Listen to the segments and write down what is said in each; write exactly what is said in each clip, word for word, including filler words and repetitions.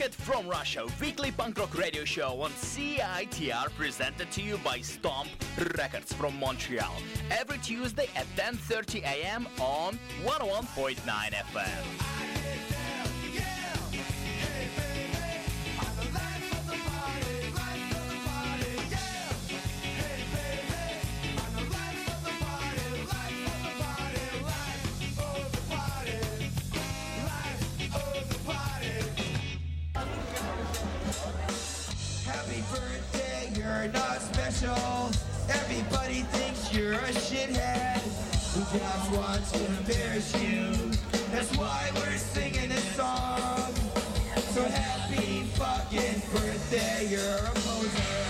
Rocket from Russia, weekly punk rock radio show on C I T R, presented to you by Stomp Records from Montreal, every Tuesday at ten thirty a m on one oh one point nine F M. You're not special. Everybody thinks you're a shithead who just wants to embarrass you. That's why we're singing this song. So happy fucking birthday, you're a poser.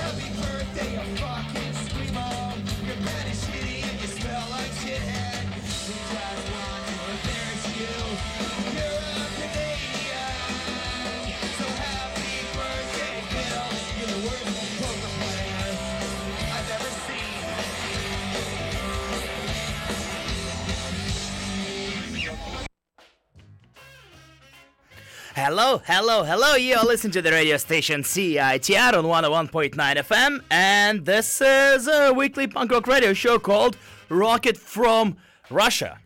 Happy birthday, you fucking screamo. You're mad and shitty and you smell like shithead. We just want to embarrass you. Hello, hello, hello, you're listening to the radio station C I T R on one oh one point nine F M, and this is a weekly punk rock radio show called Rocket from Russia.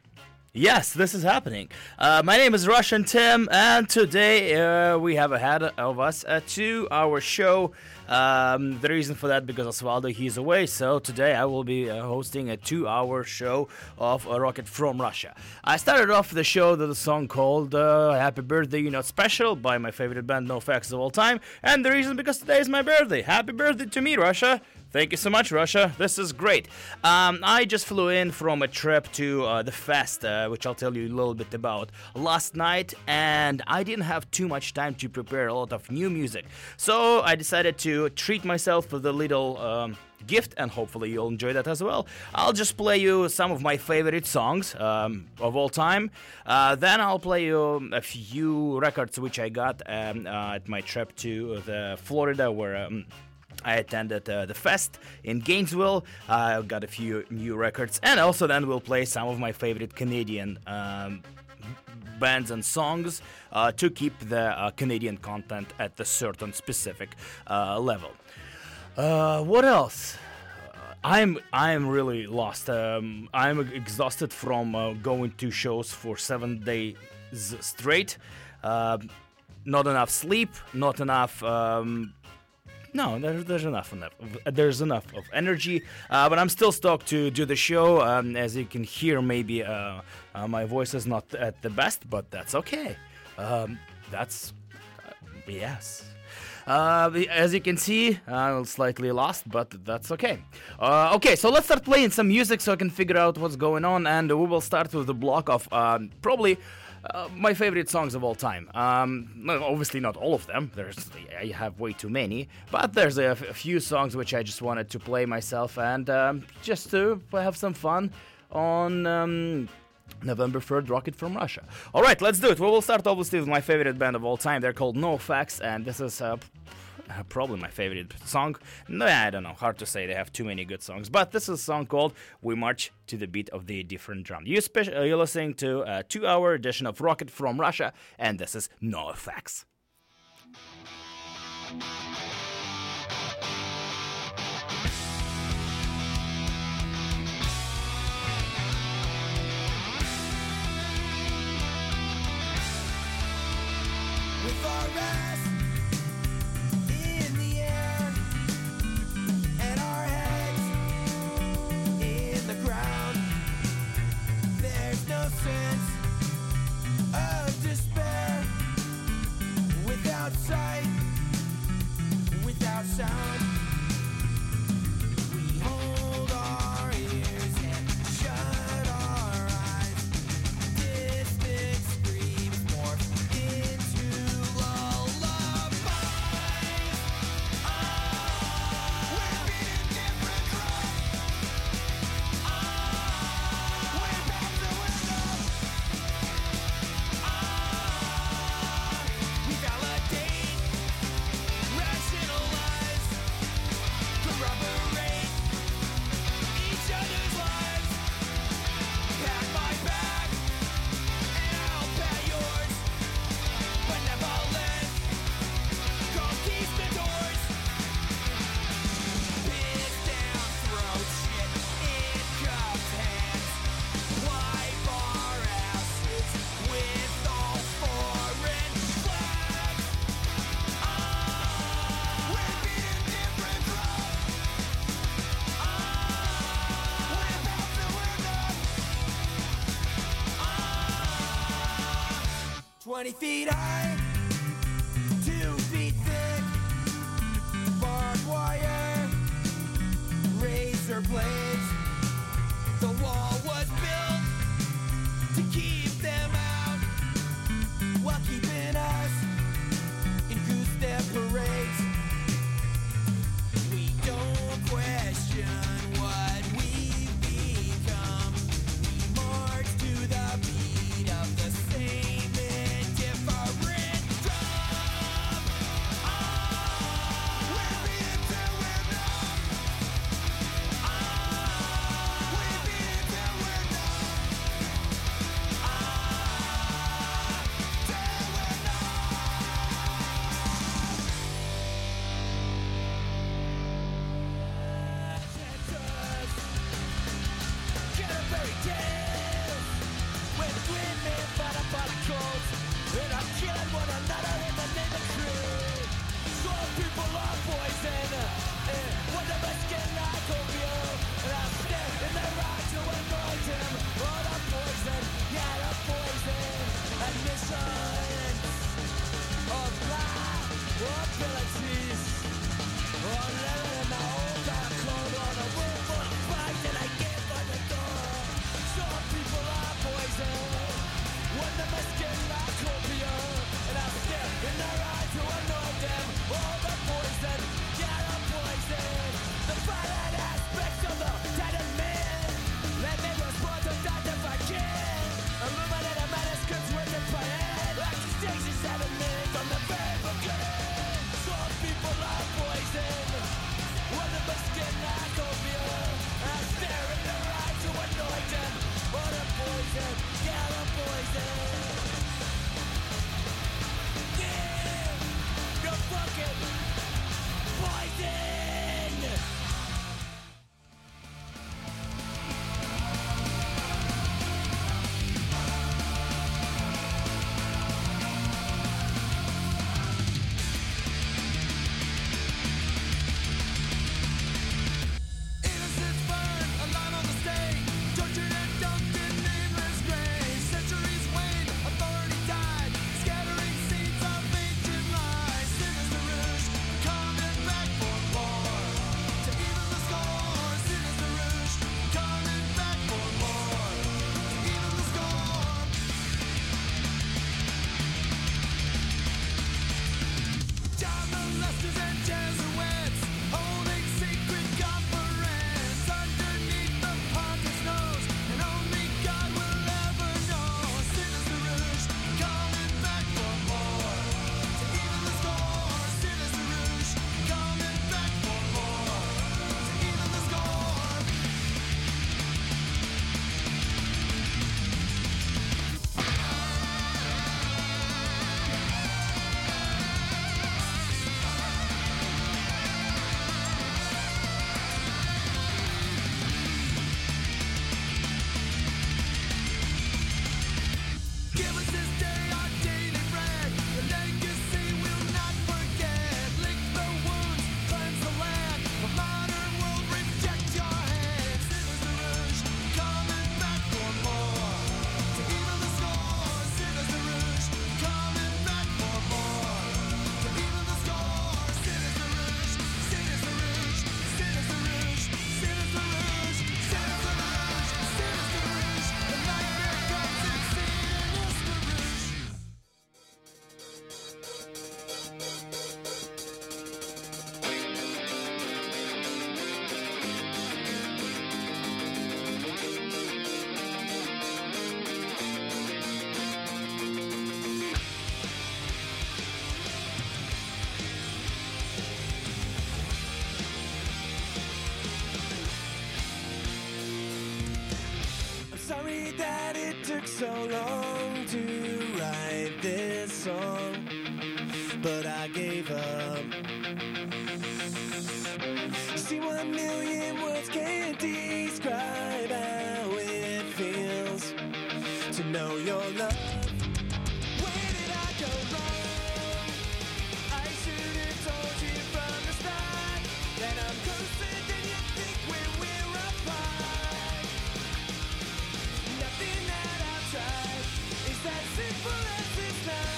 Yes, this is happening. Uh, my name is Russian Tim, and today uh, we have ahead of us a two-hour show. Um, the reason for that, because Osvaldo, he's away, so today I will be uh, hosting a two-hour show of uh, Rocket from Russia. I started off the show with a song called uh, Happy Birthday, You're Not Special by my favorite band, N O F X, of all time, and the reason because today is my birthday. Happy birthday to me, Russia! Thank you so much, Russia. This is great. Um, I just flew in from a trip to uh, The Fest, uh, which I'll tell you a little bit about, last night, and I didn't have too much time to prepare a lot of new music. So I decided to treat myself with a little um, gift, and hopefully you'll enjoy that as well. I'll just play you some of my favorite songs um, of all time. Uh, then I'll play you a few records which I got um, uh, at my trip to the Florida, where... Um, I attended uh, the Fest in Gainesville. I uh, got a few new records, and also then we'll play some of my favorite Canadian um, bands and songs uh, to keep the uh, Canadian content at a certain specific uh, level. Uh, what else? I'm I'm really lost. Um, I'm exhausted from uh, going to shows for seven days straight. Uh, not enough sleep. Not enough. Um, No, there, there's enough, enough. There's enough of energy, uh, but I'm still stoked to do the show. Um, as you can hear, maybe uh, uh, my voice is not at the best, but that's okay. Um, that's uh, yes. Uh, as you can see, I'm slightly lost, but that's okay. Uh, okay, so let's start playing some music so I can figure out what's going on, and we will start with the block of um, probably. Uh, my favorite songs of all time. Um, obviously not all of them. There's, I have way too many. But there's a, f- a few songs which I just wanted to play myself and um, just to have some fun on um, November third, Rocket from Russia. All right, let's do it. We will start obviously with my favorite band of all time. They're called N O F X, and this is uh, probably my favorite song. No, I don't know. Hard to say. They have too many good songs. But this is a song called "We March to the Beat of the Different Drum." You spe- uh, you're listening to a two-hour edition of Rocket from Russia, and this is N O F X. With our rest sense of despair, without sight, without sound. We hold our ears and shut our eyes. Distant screams morph into lullabies. twenty feet high, two feet thick, barbed wire, razor blades. The wall was built to keep them out, while keeping us in goose-step parades. We don't question what we've become. We march to the beat of the same. So long to write this song, but I gave up. See, one million words can't describe how it feels to know your love. That simple as it's not.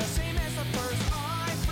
The same as the first I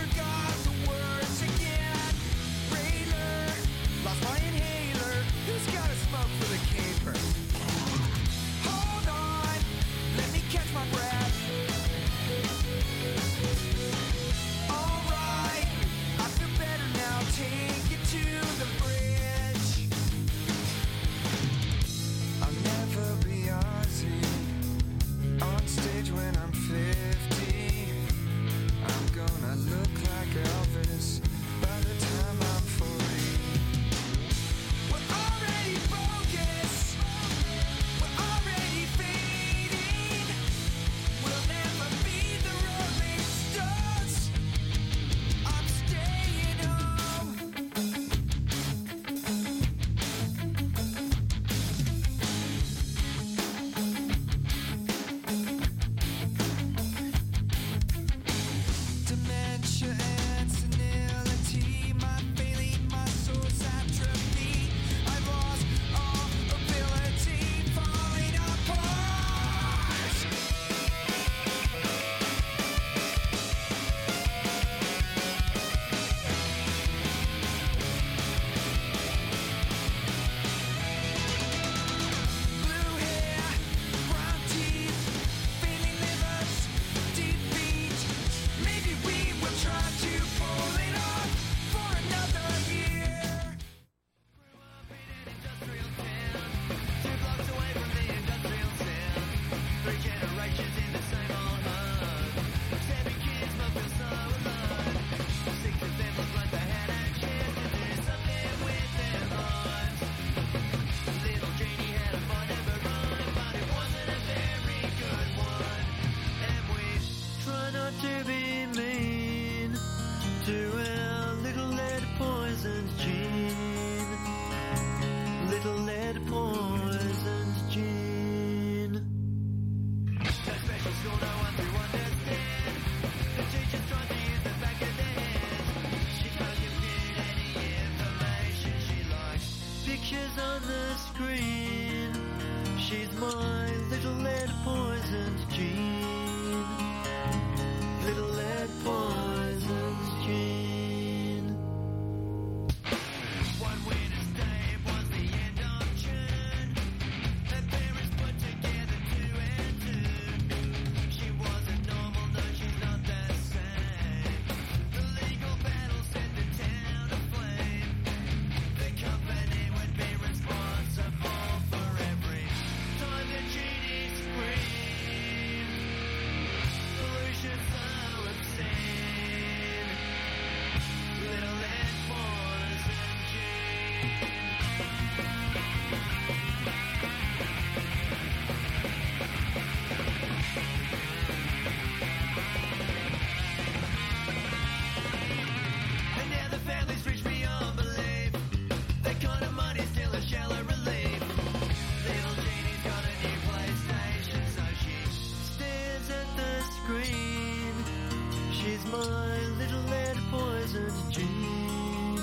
my little lead poisoned dream,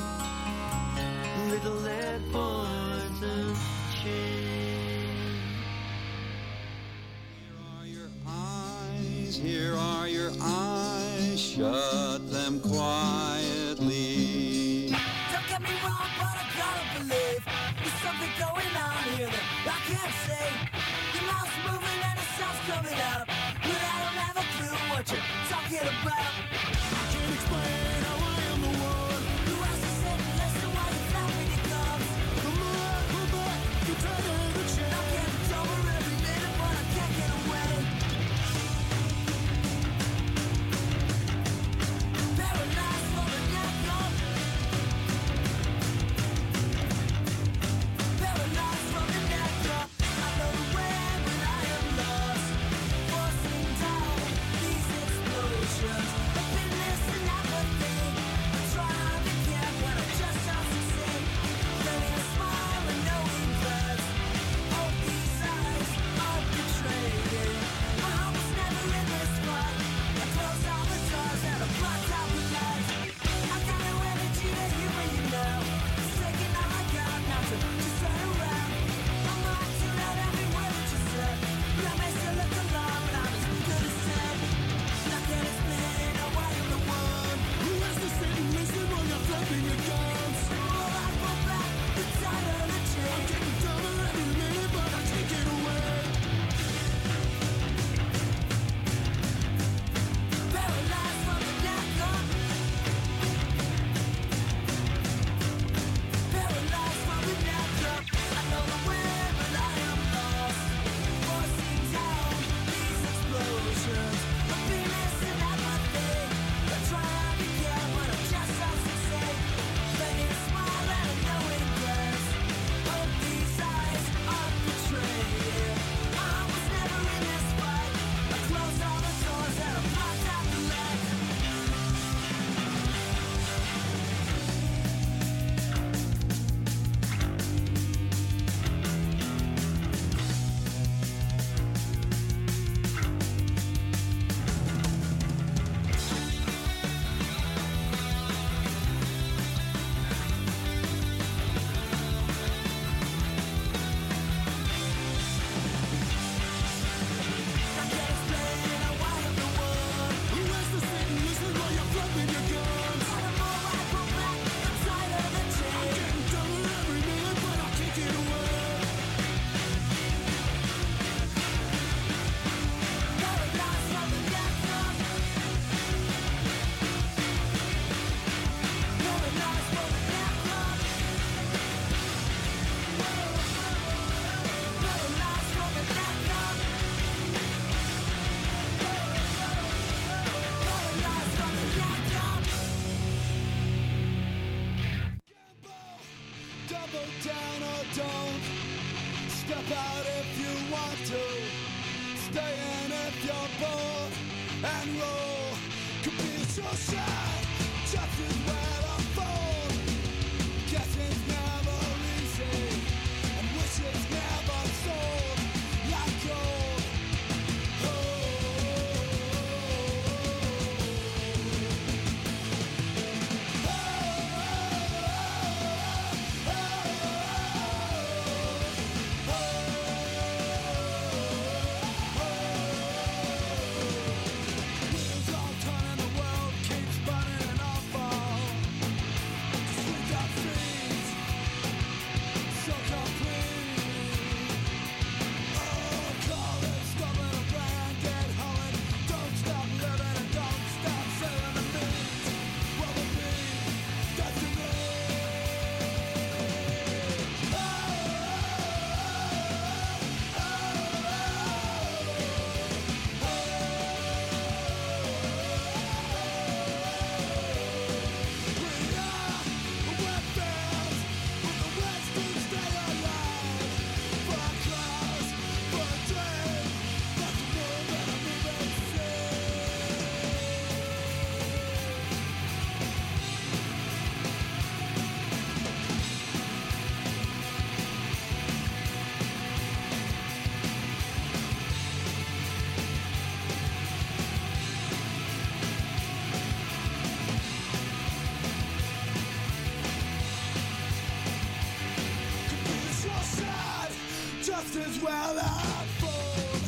little lead poisoned dream. Here are your eyes, here are your eyes, shut them quietly. Don't get me wrong, but I gotta believe there's something going on here that I can't see. Your mouth's moving and the sound's coming out, but I don't have a clue what you're talking about. I can't explain how I am the one who has to say less than why you felt when it comes. Come on, come back, you try to have a chance. I'm getting dumber every minute, but I can't get away. Paralyzed from a neck on. Paralyzed from a neck on. I know the way, but I am lost. Forcing down these explosions. I've been missing apathy. I try to care when I just don't succeed. Letting a smile and knowing that hope these eyes are betraying. My hope was never in this fight. I close all the doors and I blocked out the lights. I got no energy to hear what you know. It's taking all I got now to just turn around. I'm acting out every word that you said. I may still look alone, but I'm as good as dead. I can't explain how I am the one who has to sit and listen while you're flapping your guns. Will I pull back the tide of the I'm train? getting dumber every minute, but I can't get away. Paralyzed from the neck up. Paralyzed from the neck up. I know the way, but I am lost. Forcing down these explosions. I've been missing apathy. I try to care, but I just don't succeed. Letting a smile and a knowing glance. Hope these eyes are betraying. My heart was never in this fight. I closed all the doors and I blocked out the light. I can't explain how I am the one who has to sit and listen while you're flapping your guns. But I'm all I pull back the tide of the train. Getting dumber every minute, but I can't get away. Paralyzed from the neck up. Paralyzed from the neck up. Paralyzed from the neck up. Paralyzed from the neck up. Double down or don't. Step out if you want to. Stay in if you're bored. And roll could be so sad. Tough is where I fall. Guessing's never easy. And wishes never sold. Like gold. Wheels are turning, the world keeps burning. as well I fold.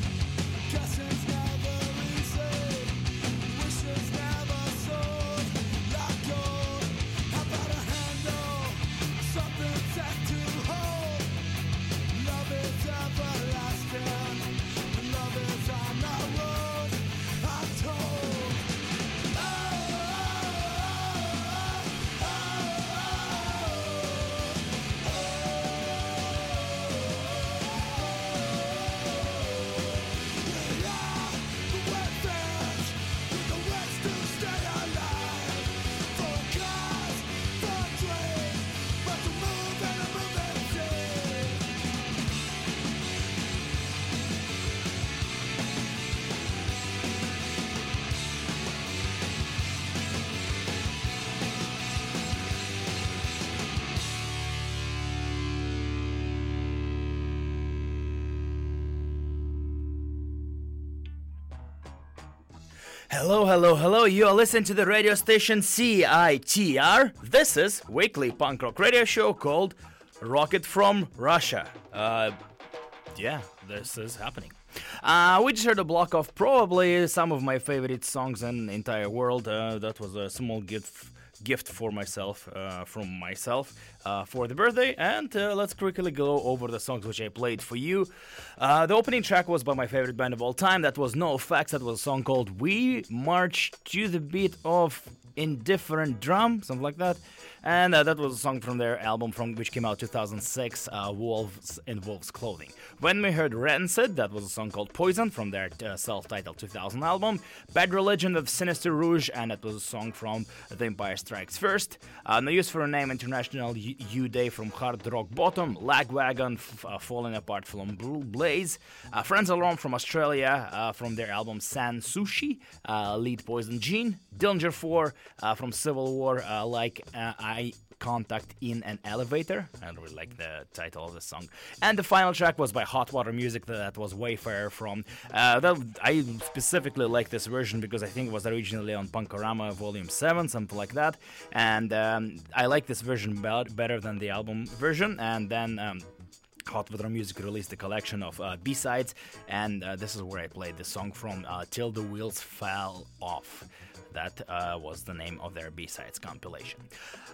Cussing's never easy, wishes never sold. Like gold, how about a handle, something set to hold. Love is everlasting, and love is on the road, I'm told. Hello, hello, hello. You are listening to the radio station C I T R. This is weekly punk rock radio show called Rocket from Russia. Uh, yeah, this is happening. Uh, we just heard a block of probably some of my favorite songs in the entire world. Uh, that was a small gift gift for myself, uh, from myself, uh, for the birthday. And uh, let's quickly go over the songs which I played for you. Uh, the opening track was by my favorite band of all time. That was N O F X. That was a song called We March to the Beat of Indifferent Drum, something like that. And uh, that was a song from their album from which came out two thousand six, uh, Wolves in Wolves Clothing. When we heard Rancid, that was a song called Poison from their uh, self-titled two thousand album. Bad Religion of Sinister Rouge, and that was a song from The Empire Strikes First. Uh, No Use for a Name, International U-Day from Hard Rock Bottom. Lagwagon, f- uh, Falling Apart from Blue Blaze. Uh, Friends Alarm from Australia, uh, from their album San Sushi. Uh, lead Poison Gene. Dillinger Four uh, from Civil War, uh, like uh, I Contact in an Elevator. I don't really like the title of the song. And the final track was by Hot Water Music. That was Wayfarer from uh, that, I specifically like this version because I think it was originally on Punkarama Volume seven, something like that. And um, I like this version better than the album version. And then um, Hot Water Music released a collection of uh, B-sides, and uh, this is where I played the song from uh, Till the Wheels Fell Off. That uh, was the name of their B-sides compilation.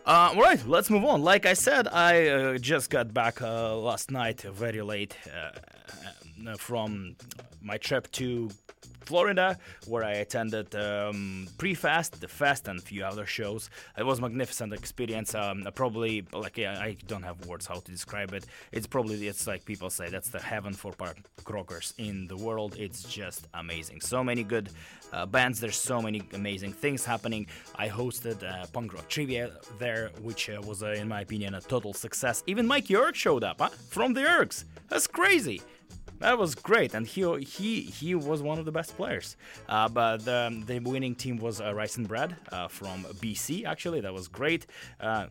Uh, all right, let's move on. Like I said, I uh, just got back uh, last night very late uh, from my trip to Florida, where I attended um, Prefest, The Fest, and a few other shows. It was a magnificent experience. Um, probably, like, yeah, I don't have words how to describe it. It's probably, it's like people say, that's the heaven for punk rockers in the world. It's just amazing. So many good uh, bands. There's so many amazing things happening. I hosted uh, punk rock trivia there, which uh, was, uh, in my opinion, a total success. Even Mikey Erick showed up, huh? From the Ericks. That's crazy. That was great, and he he he was one of the best players. Uh, but um, the winning team was uh, Rice and Bread uh, from B C, actually. That was great. Uh,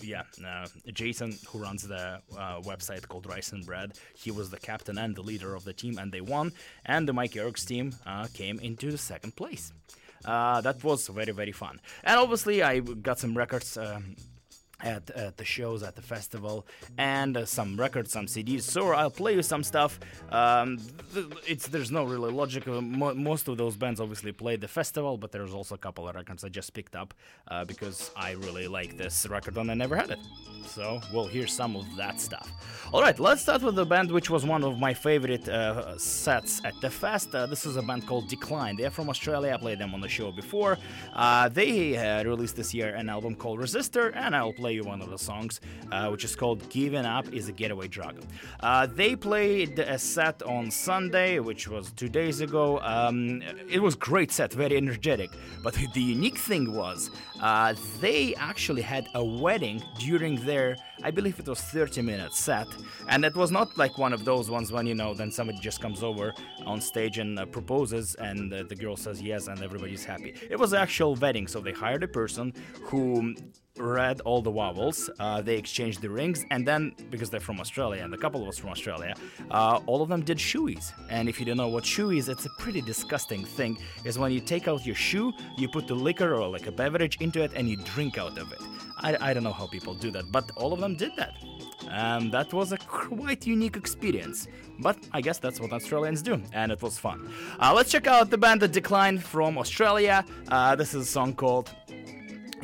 yeah, uh, Jason, who runs the uh, website called Rice and Bread, he was the captain and the leader of the team, and they won. And the Mikey Ericks team uh, came into the second place. Uh, that was very, very fun. And obviously, I got some records Um, At, at the shows, at the festival, and uh, some records, some C Ds. So I'll play you some stuff. Um, th- it's there's no really logic. Mo- most of those bands obviously played the festival, but there's also a couple of records I just picked up uh, because I really like this record and I never had it. So we'll hear some of that stuff. All right, let's start with the band which was one of my favorite uh, sets at the fest. Uh, this is a band called Decline. They're from Australia. I played them on the show before. Uh, they uh, released this year an album called Resister, and I'll play one of the songs, uh, which is called Giving Up is a Getaway Drug. Uh, they played a set on Sunday, which was two days ago. Um, it was a great set, very energetic. But the unique thing was, uh, they actually had a wedding during their, I believe it was thirty minute set. And it was not like one of those ones when, you know, then somebody just comes over on stage and uh, proposes and uh, the girl says yes and everybody's happy. It was an actual wedding, so they hired a person who read all the vowels, uh, they exchanged the rings, and then, because they're from Australia, and a couple was from Australia, uh, all of them did shoeies. And if you don't know what shoe is, it's a pretty disgusting thing. It's when you take out your shoe, you put the liquor or like a beverage into it, and you drink out of it. I, I don't know how people do that, but all of them did that. Um, that was a quite unique experience, but I guess that's what Australians do, and it was fun. Uh, let's check out the band The Decline from Australia. Uh, this is a song called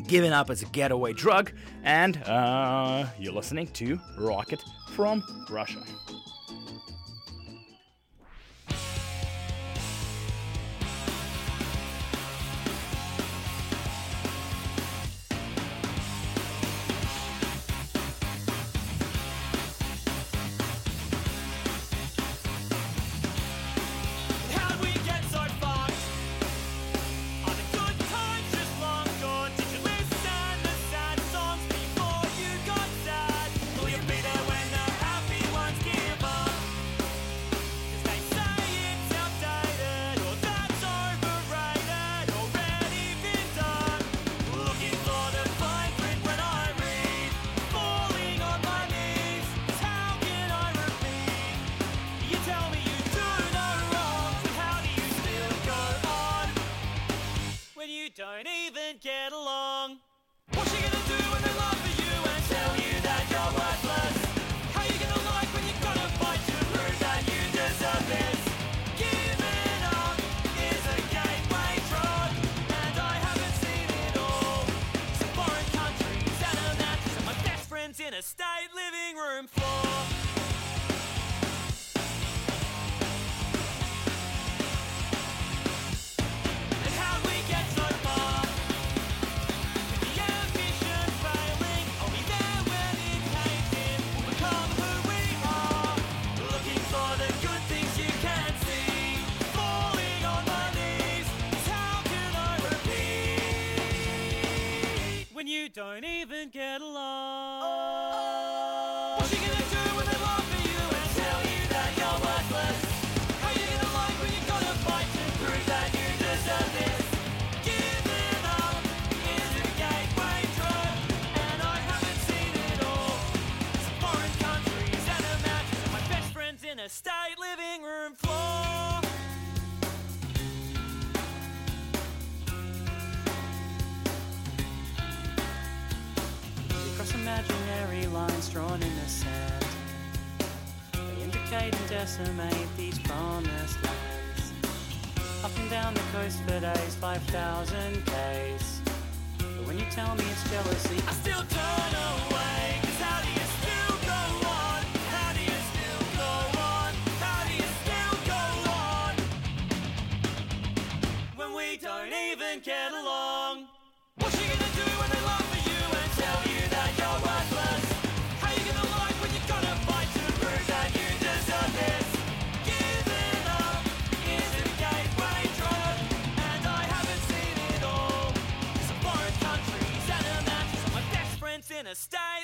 Giving Up as a Getaway Drug, and uh, you're listening to Rocket from Russia. Don't even get along. Oh. What you gonna do when they laugh at you and tell you that you're worthless? How you gonna like when you gotta fight to prove that you deserve this? Giving up is a gateway drug, and I haven't seen it all. Some foreign countries and a mattress, and my best friend's in a state living room floor. Imaginary lines drawn in the sand, they indicate and decimate these promised lands. Up and down the coast for days, five thousand Ks. But when you tell me it's jealousy, I still turn away. Cause how do you still go on? How do you still go on? How do you still go on? When we don't even get along. What you gonna do when they laugh at you and tell you that you're worthless? How you gonna like when you gotta fight to prove that you deserve this? Giving up is a gateway drug, and I haven't seen it all. Some foreign countries and a mattress, my best friend's in a state.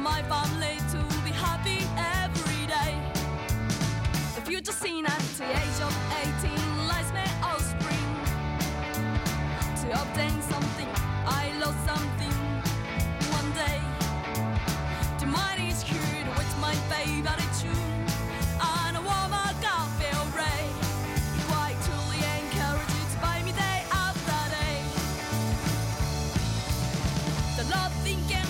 my family to be happy every day. The future's seen at the age of eighteen lies my offspring. To obtain something, I lost something one day. The mind is cured with my favorite tune. And a warm up got feel ray. You quite truly encourage it by me day after day. The love thinking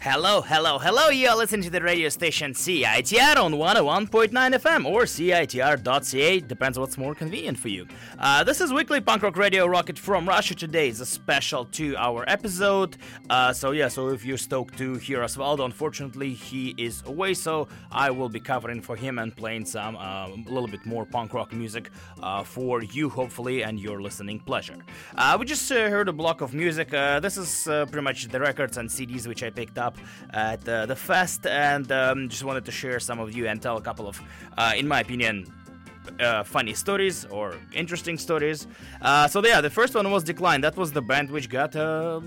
Hello, hello, hello, you're listening to the radio station C I T R on one oh one point nine F M or C I T R dot C A, depends what's more convenient for you. Uh, this is Weekly Punk Rock Radio Rocket from Russia. Today is a special two-hour episode, uh, so yeah, so if you're stoked to hear Osvaldo, unfortunately he is away, so I will be covering for him and playing some, a uh, little bit more punk rock music uh, for you, hopefully, and your listening pleasure. Uh, we just uh, heard a block of music. Uh, this is uh, pretty much the records and C Ds which I picked up at uh, the Fest, and um, just wanted to share some of you and tell a couple of, uh, in my opinion, uh, funny stories or interesting stories. Uh, so yeah, the first one was Decline. That was the band which got uh,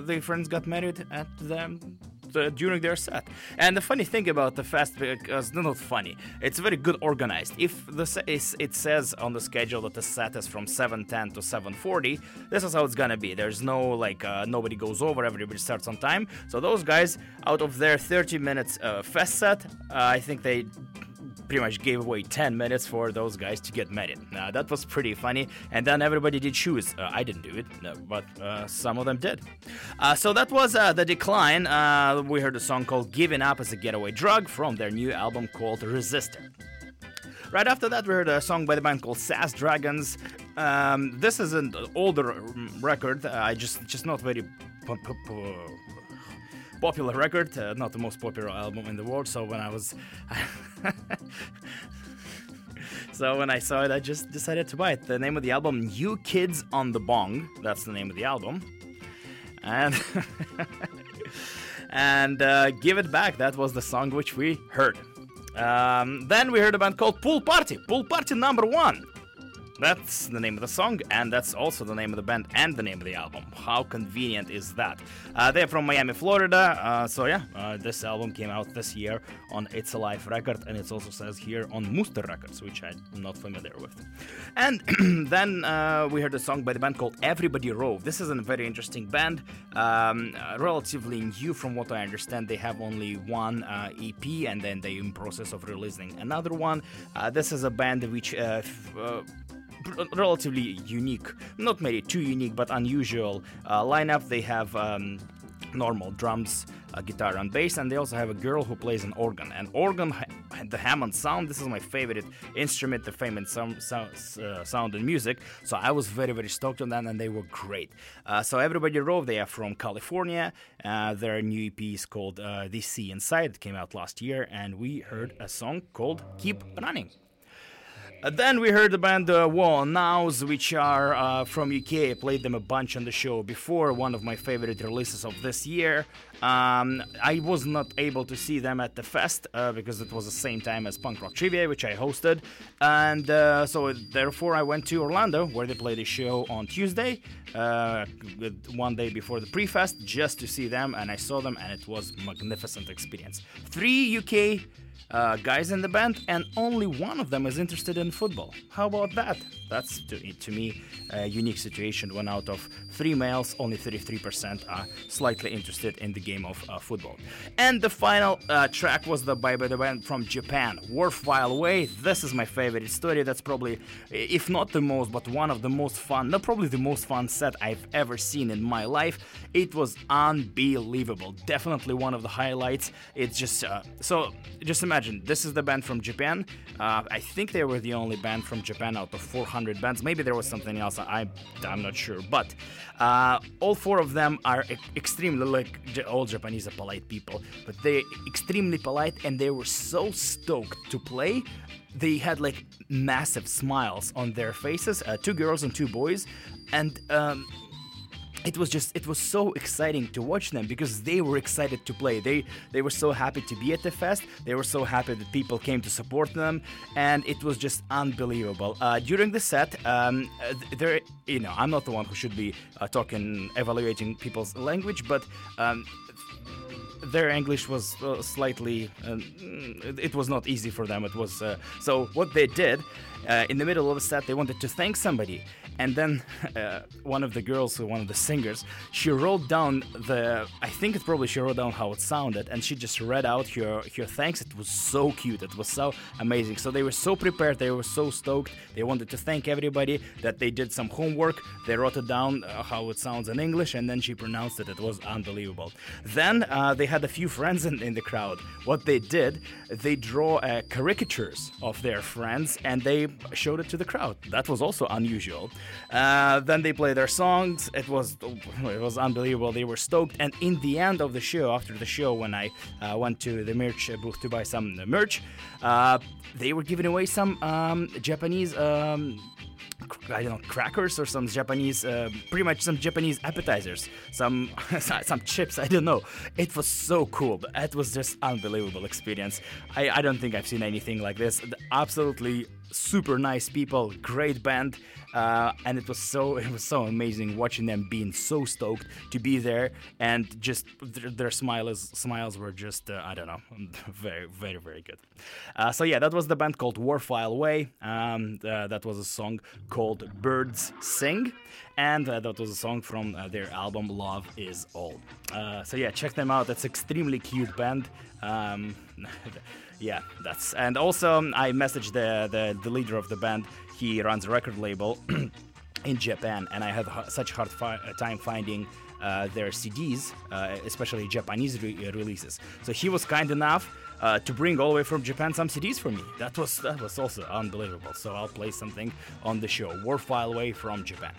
their friends got married at them. Uh, during their set. And the funny thing about the Fest, because no, not funny, it's very good organized. If the se- it says on the schedule that the set is from seven ten to seven forty, this is how it's gonna be. There's no like uh, nobody goes over, everybody starts on time. So those guys, out of their thirty minutes uh, Fest set, uh, I think they pretty much gave away ten minutes for those guys to get married. Now, that was pretty funny, and then everybody did choose. Uh, I didn't do it, no, but uh, some of them did. Uh, so that was uh, The Decline. Uh, we heard a song called Giving Up as a Getaway Drug from their new album called Resister. Right after that, we heard a song by the band called Sass Dragons. Um, this is an older record. Uh, I just, just not very... P- p- p- popular record, uh, not the most popular album in the world, so when I was so when I saw it, I just decided to buy it. The name of the album, New Kids on the Bong, that's the name of the album, and and uh, Give It Back, that was the song which we heard. Um, then we heard a band called Pool Party, Pool Party number one. That's the name of the song, and that's also the name of the band and the name of the album. How convenient is that? Uh, they're from Miami, Florida, uh, so yeah, uh, this album came out this year on It's Alive record, and it also says here on Mooster Records, which I'm not familiar with. And then uh, we heard a song by the band called Everybody Row. This is a very interesting band, um, uh, relatively new from what I understand. They have only one uh, E P, and then they're in process of releasing another one. Uh, this is a band which... Uh, f- uh, relatively unique, not maybe too unique, but unusual uh, lineup. They have um, normal drums, uh, guitar and bass, and they also have a girl who plays an organ. And organ, the Hammond sound, this is my favorite instrument, the famous sound, uh, sound in music. So I was very, very stoked on that, and they were great. Uh, so Everybody Row, they are from California. Uh, their new E P is called uh, The Sea Inside. It came out last year, and we heard a song called Keep Running. Uh, then we heard the band uh, Woahnows, which are uh, from U K. I played them a bunch on the show before, one of my favorite releases of this year. Um, I was not able to see them at the fest uh, because it was the same time as Punk Rock Trivia, which I hosted. And uh, so therefore I went to Orlando, where they played a show on Tuesday, uh, one day before the Prefest, just to see them. And I saw them, and it was a magnificent experience. Three U K Uh, guys in the band, and only one of them is interested in football. How about that? That's, to, to me, a unique situation. One out of three males, only thirty-three percent are slightly interested in the game of uh, football. And the final uh, track was the by the band from Japan, Worthwhile Way. This is my favorite story. That's probably, if not the most, but one of the most fun, not probably the most fun set I've ever seen in my life. It was unbelievable. Definitely one of the highlights. It's just, uh, so just imagine Imagine, this is the band from Japan. Uh, I think they were the only band from Japan out of four hundred bands. Maybe there was something else. I, I'm not sure. But uh, all four of them are e- extremely, like all Japanese are polite people, but they're extremely polite, and they were so stoked to play. They had like massive smiles on their faces, uh, two girls and two boys. And um, It was just, it was so exciting to watch them because they were excited to play. They they were so happy to be at the fest. They were so happy that people came to support them, and it was just unbelievable. Uh, during the set, um, there, you know, I'm not the one who should be uh, talking, evaluating people's language, but um, their English was uh, slightly, uh, it was not easy for them. It was, uh, so what they did, uh, in the middle of a set, they wanted to thank somebody. And then uh, one of the girls, one of the singers, she wrote down the, I think it probably she wrote down how it sounded, and she just read out her, her thanks. It was so cute. It was so amazing. So they were so prepared. They were so stoked. They wanted to thank everybody that they did some homework. They wrote it down uh, how it sounds in English, and then she pronounced it. It was unbelievable. Then uh, they had a few friends in, in the crowd. What they did, they draw uh, caricatures of their friends, and they showed it to the crowd. That was also unusual. Uh, then they played their songs. It was it was unbelievable. They were stoked. And in the end of the show, after the show, when I uh, went to the merch booth to buy some merch, uh, they were giving away some um, Japanese, um, I don't know, crackers or some Japanese, uh, pretty much some Japanese appetizers, some some chips. I don't know. It was so cool. It was just unbelievable experience. I, I don't think I've seen anything like this. Absolutely. Super nice people, great band, uh, and it was so it was so amazing watching them being so stoked to be there, and just their, their smiles smiles were just uh, I don't know, very very very good. Uh, so yeah, that was the band called Worthwhile Way. Um, uh, that was a song called Birds Sing, and uh, that was a song from uh, their album Love Is All. Uh, so yeah, check them out. It's an extremely cute band. Um, Yeah, that's and also um, I messaged the, the the leader of the band. He runs a record label in Japan, and I had ha- such hard fi- time finding uh, their C Ds, uh, especially Japanese re- releases. So he was kind enough uh, to bring all the way from Japan some C Ds for me. That was that was also unbelievable. So I'll play something on the show. Worthwhile Way from Japan.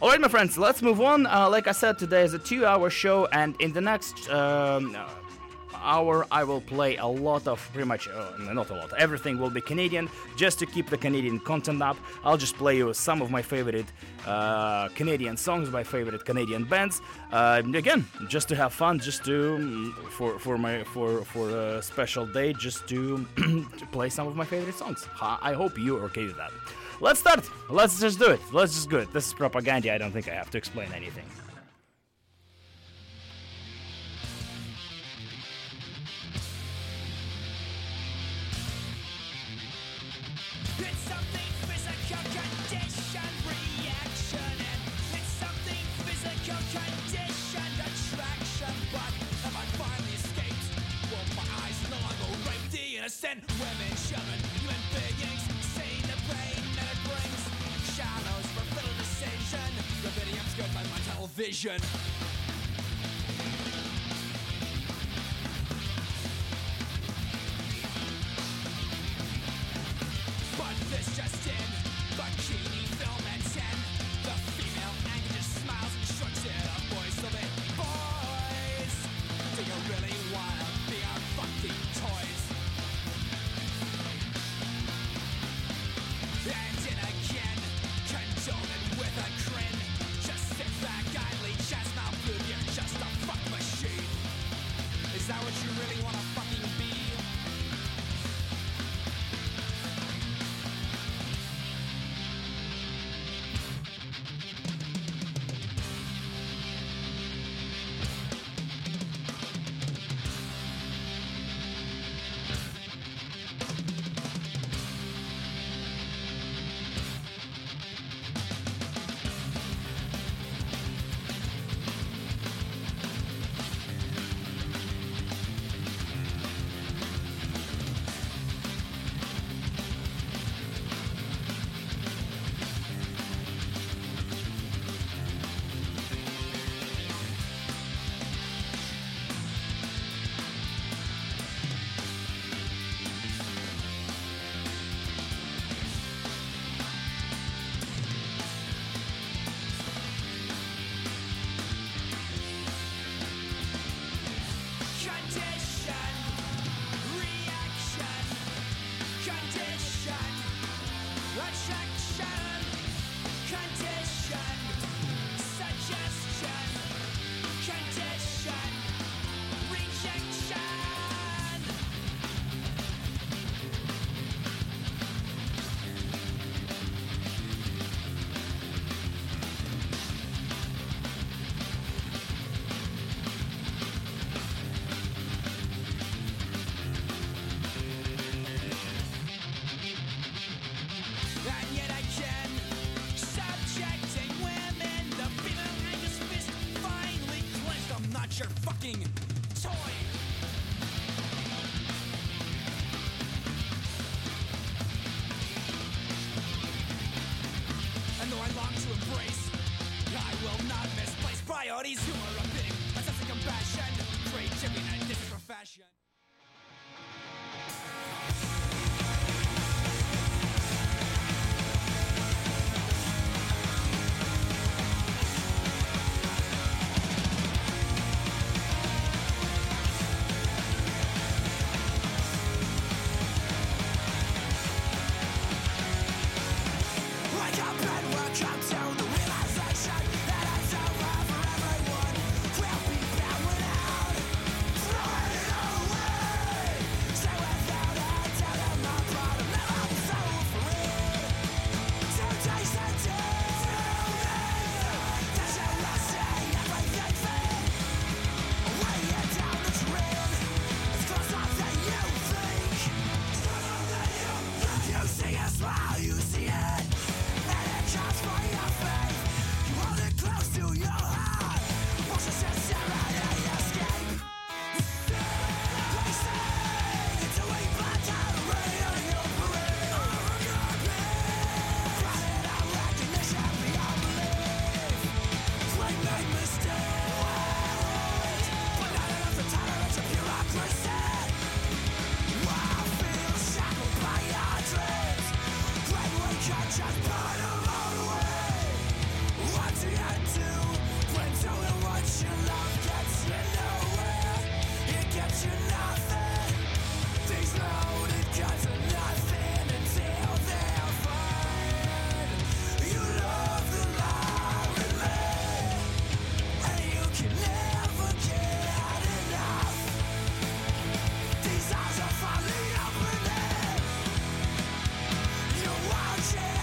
All right, my friends, let's move on. Uh, like I said, today is a two-hour show, and in the next. Um, uh, hour I will play a lot of pretty much uh, not a lot everything will be Canadian, just to keep the Canadian content up. I'll just play you some of my favorite uh, Canadian songs, my favorite Canadian bands, uh, again just to have fun, just to for for my for for a special day, just to, to play some of my favorite songs. I hope you're okay with that. Let's start. Let's just do it. Let's just do it. This is Propagandhi. I don't think I have to explain anything. Women, children, human beings, seeing the pain that it brings. Shout vision. But this just in, bikini film at ten. The female anger just smiles and shrugs it up. Boys love it. Boys, do you really wanna be our fucking toys? And in again, condone it with a grin. Just sit back idly, just malprove. You're just a fuck machine. Is that what you really wanna fucking be?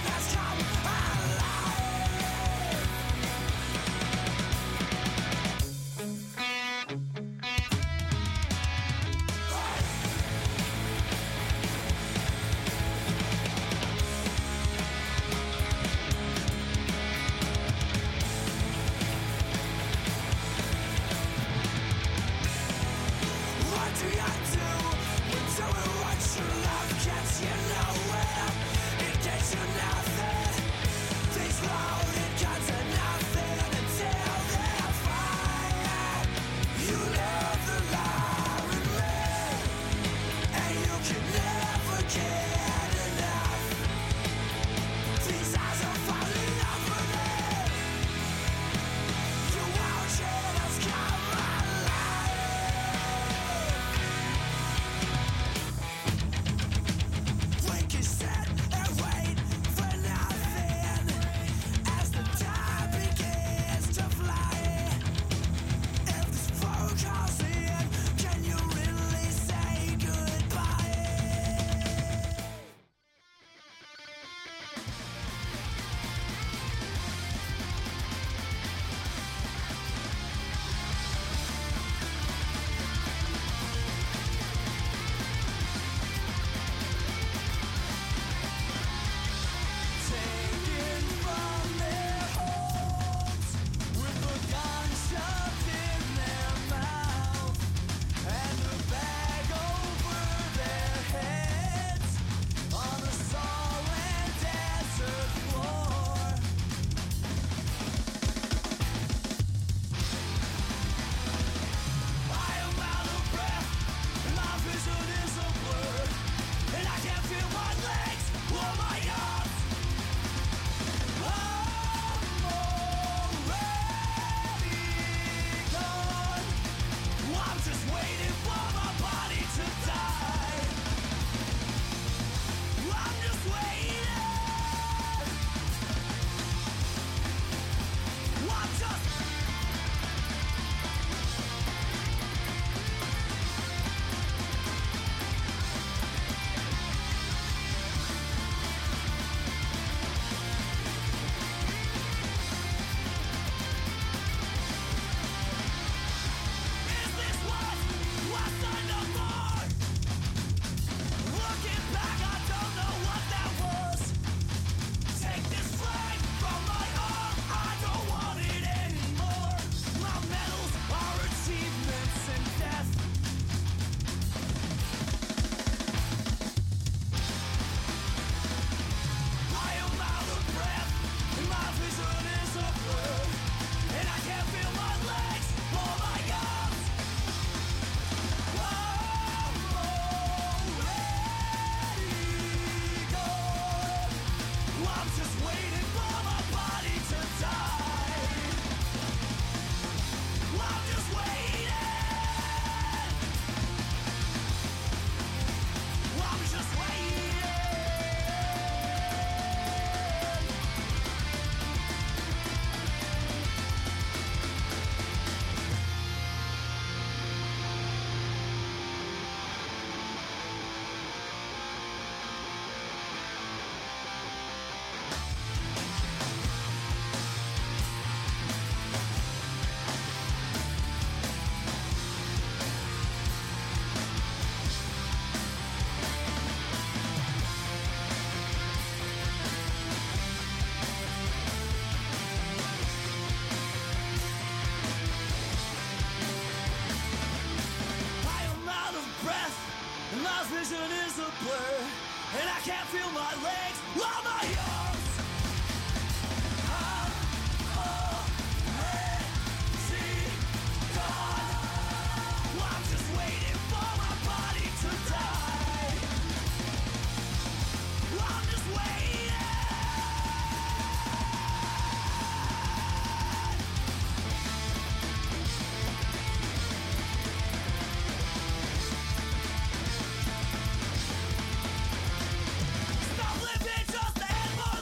That's vision is a blur, and I can't feel my legs while my arms. I'm already gone. I'm just waiting for my body to die. I'm just waiting. Stop living just to end my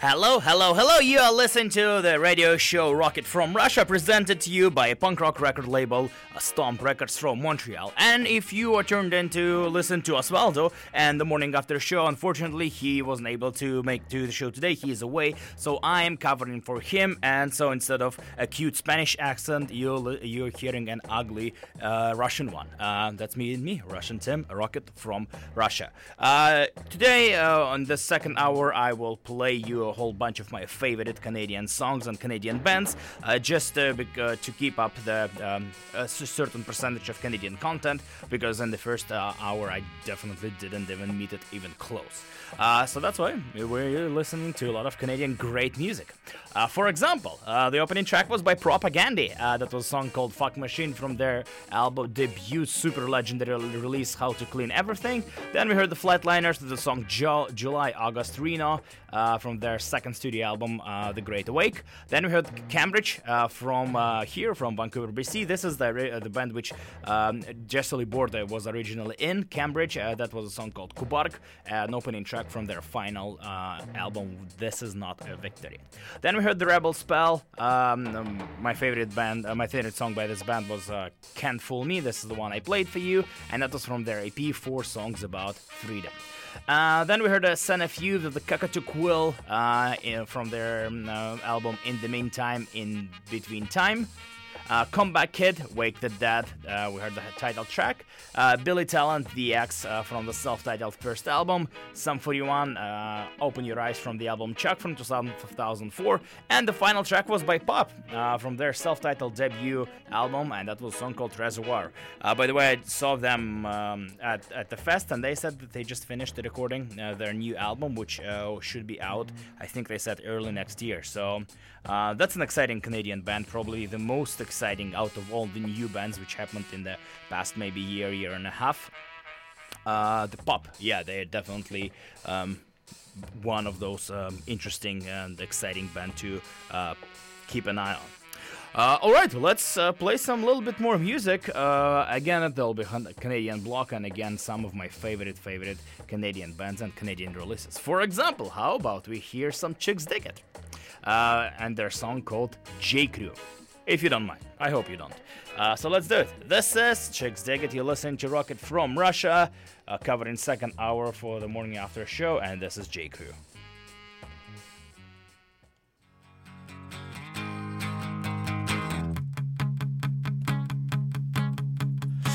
Hello, hello, hello, you are listening to the radio show Rocket from Russia, presented to you by a punk rock record label, Stomp Records from Montreal. And if you are turned in to listen to Osvaldo and the morning after show, unfortunately he wasn't able to make to the show today, he is away, so I am covering for him, and so instead of a cute Spanish accent, you'll, you're hearing an ugly uh, Russian one. Uh, that's me and me, Russian Tim, Rocket from Russia. Uh, today, uh, on the second hour, I will play you a whole bunch of my favorite Canadian songs and Canadian bands, uh, just uh, uh, to keep up the um, a certain percentage of Canadian content, because in the first uh, hour I definitely didn't even meet it even close. Uh, so that's why we're listening to a lot of Canadian great music. Uh, for example, uh, the opening track was by Propagandhi. Uh, that was a song called Fuck Machine from their album debut super legendary release How to Clean Everything. Then we heard the Flatliners with the song jo- July August Reno uh, from their second studio album uh, The Great Awake. Then we heard Cambridge uh, from uh, here from Vancouver, B C. This is the uh, the band which um, Jessely Borda was originally in, Cambridge. Uh, that was a song called Kubark, an opening track from their final uh, album This Is Not a Victory. Then we heard The Rebel Spell. Um, um, my favorite band, uh, my favorite song by this band was uh, Can't Fool Me. This is the one I played for you, and that was from their E P Four Songs About Freedom. Uh, then we heard a Senafeu of the Cockatoo Quill uh, in, from their um, uh, album In the Meantime, In Between Time. Uh, Comeback Kid, Wake the Dead, uh, we heard the title track. Uh, Billy Talent, D X, uh, from the self-titled first album. Sum forty-one, uh, Open Your Eyes from the album Chuck from two thousand four. And the final track was by P U P, uh, from their self-titled debut album, and that was a song called Reservoir. Uh, by the way, I saw them um, at, at the Fest, and they said that they just finished the recording uh, their new album, which uh, should be out, I think they said early next year. So uh, that's an exciting Canadian band, probably the most exciting Exciting out of all the new bands which happened in the past maybe year, year and a half. Uh, the P U P, yeah, they are definitely um, one of those um, interesting and exciting band to uh, keep an eye on. Uh, alright, let's uh, play some little bit more music. Uh, again, there'll be a Canadian block, and again, some of my favorite, favorite Canadian bands and Canadian releases. For example, how about we hear some Chixdiggit uh, and their song called J. Crew. If you don't mind. I hope you don't. Uh, so let's do it. This is Chixdiggit. You're listening to Rocket from Russia, uh, covered in second hour for the morning after show, and this is J. Crew.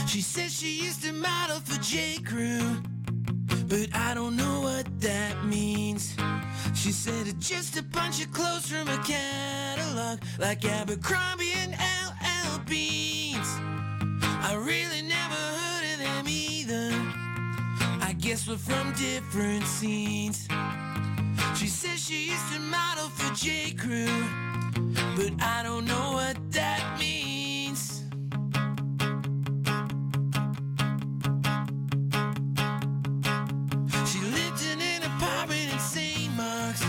She says she used to model for J. Crew, but I don't know what that means. She said it's just a bunch of clothes from a catalog, like Abercrombie and L L Beans. I really never heard of them either. I guess we're from different scenes. She says she used to model for J. Crew, but I don't know what that means. She lived in an apartment in Saint Mark's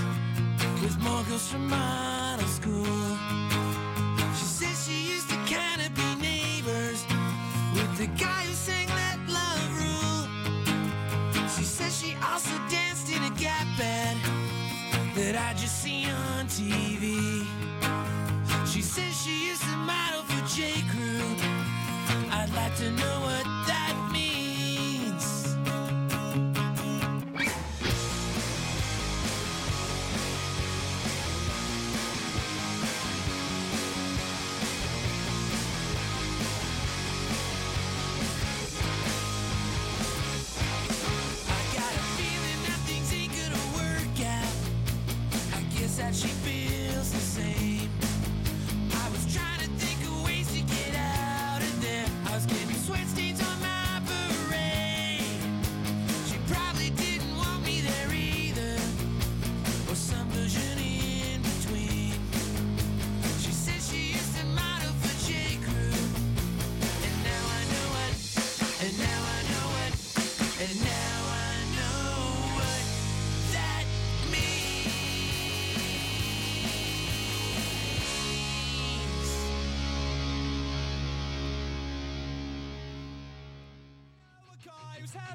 with more girls from model school. She said she used to kind of be neighbors with the guy who sang Let Love Rule. She said she also danced in a Gap band that I just see on T V. She said she used to model for J. Crew. I'd like to know what that means.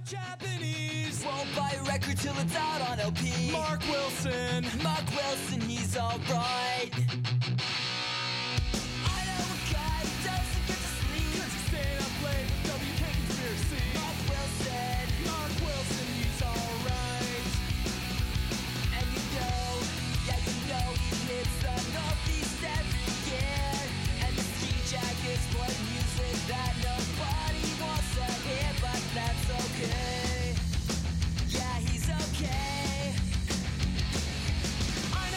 Japanese won't buy a record till it's out on L P. Mark Wilson, Mark Wilson, he's alright. I know a guy who doesn't get to sleep because he's staying up late with W K Conspiracy. Mark Wilson, Mark Wilson, he's alright. And you know, yeah, you know, it's the Northeast every year, and the ski jackets play music that nobody wants to hear, but that's okay. Yeah, he's okay. I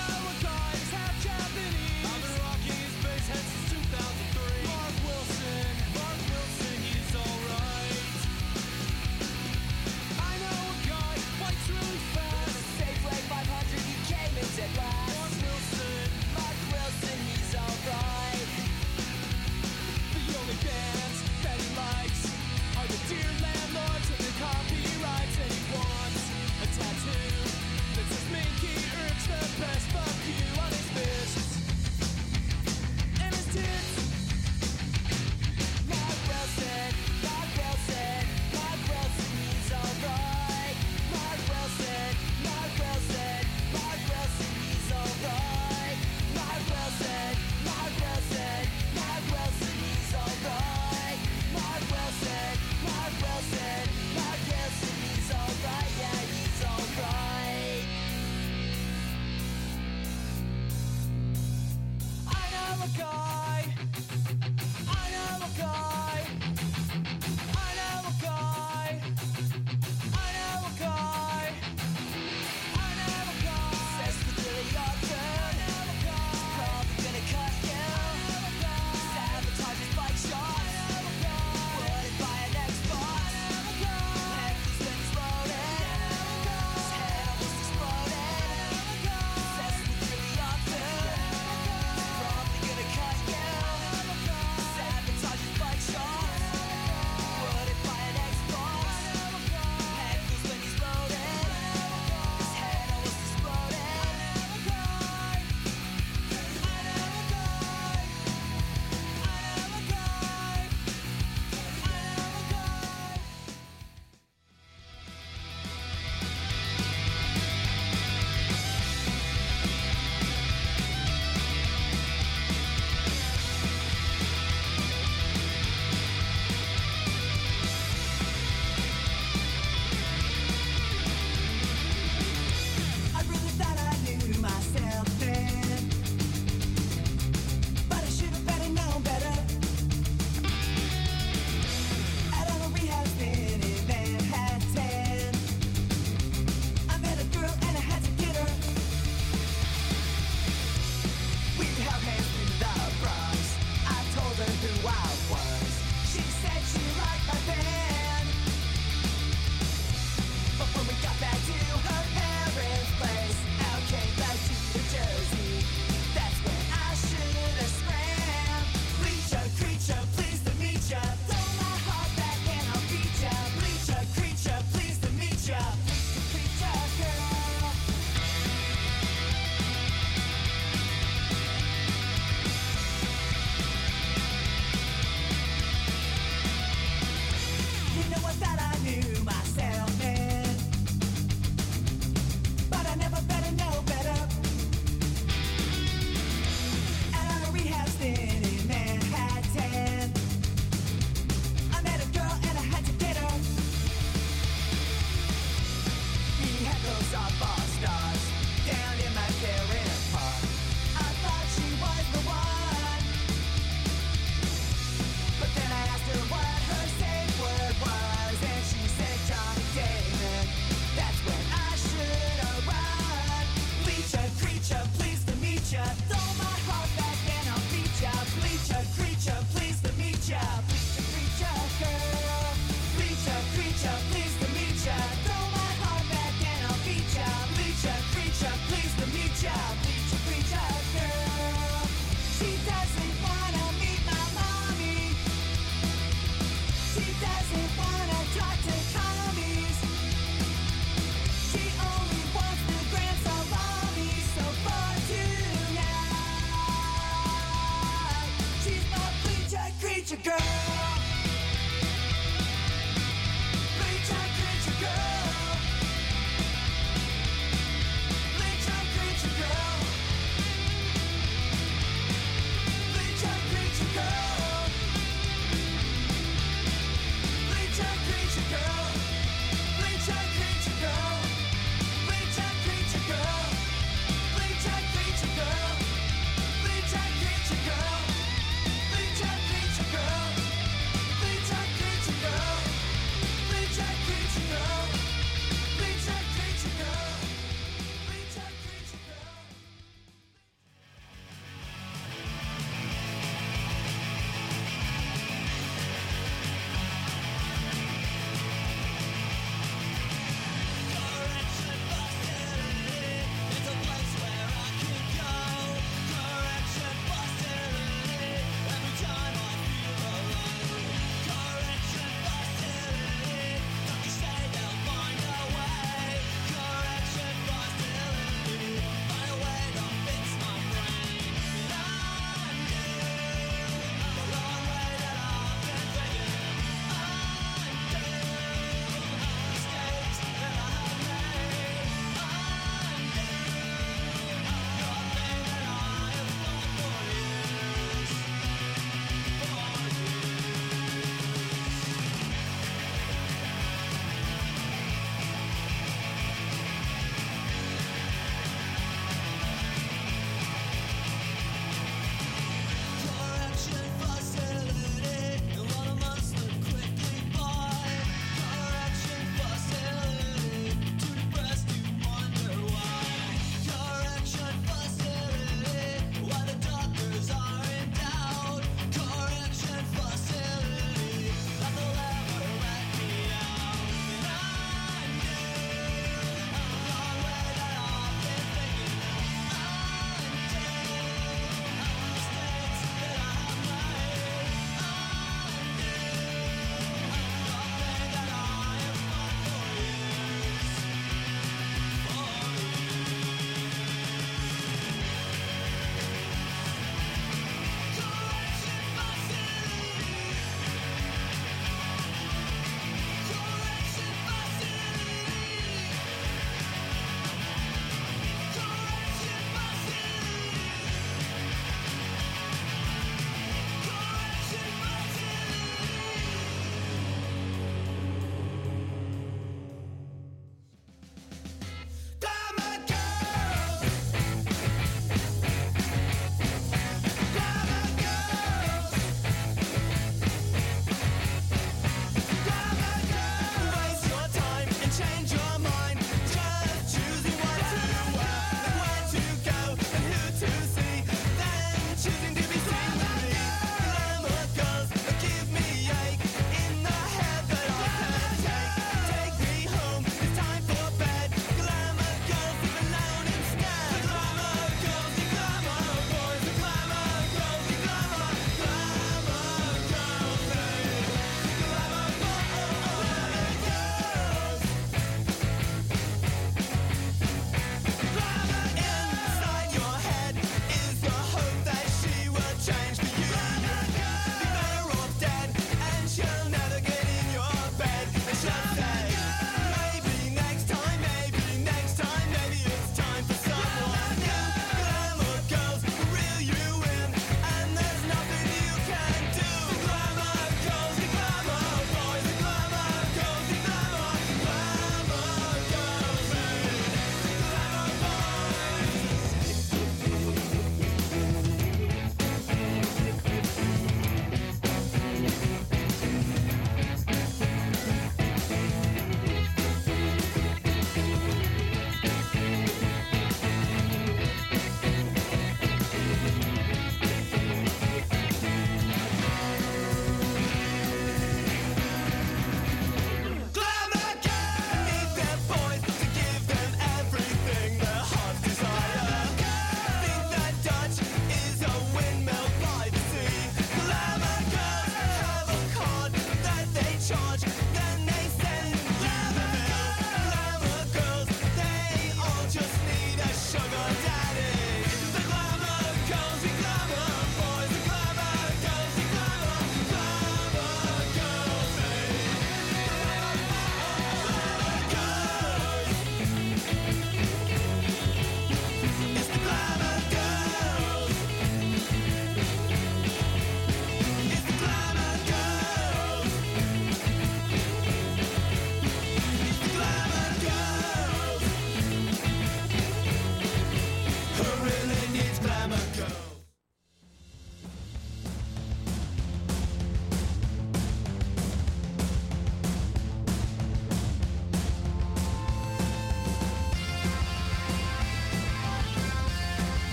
Girl,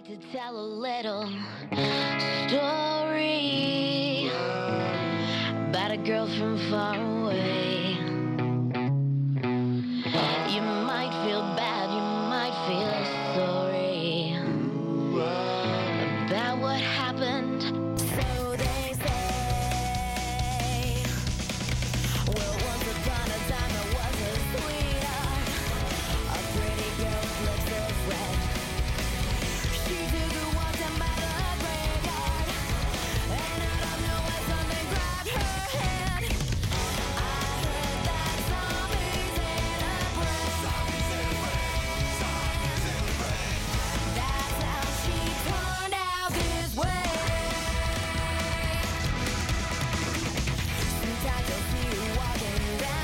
like to tell a little story about a girl from far away. You might feel bad, you might feel sorry about what happened. So they say, well, once upon a time I was a sweetheart, a pretty girl's lips of red. She took a walk down by the graveyard, and out of nowhere something grabbed her hand. I heard that zombies in her brain. Zombies in her brain. Zombies in her brain. That's how she turned out this way. Sometimes I see you walking downtown. Not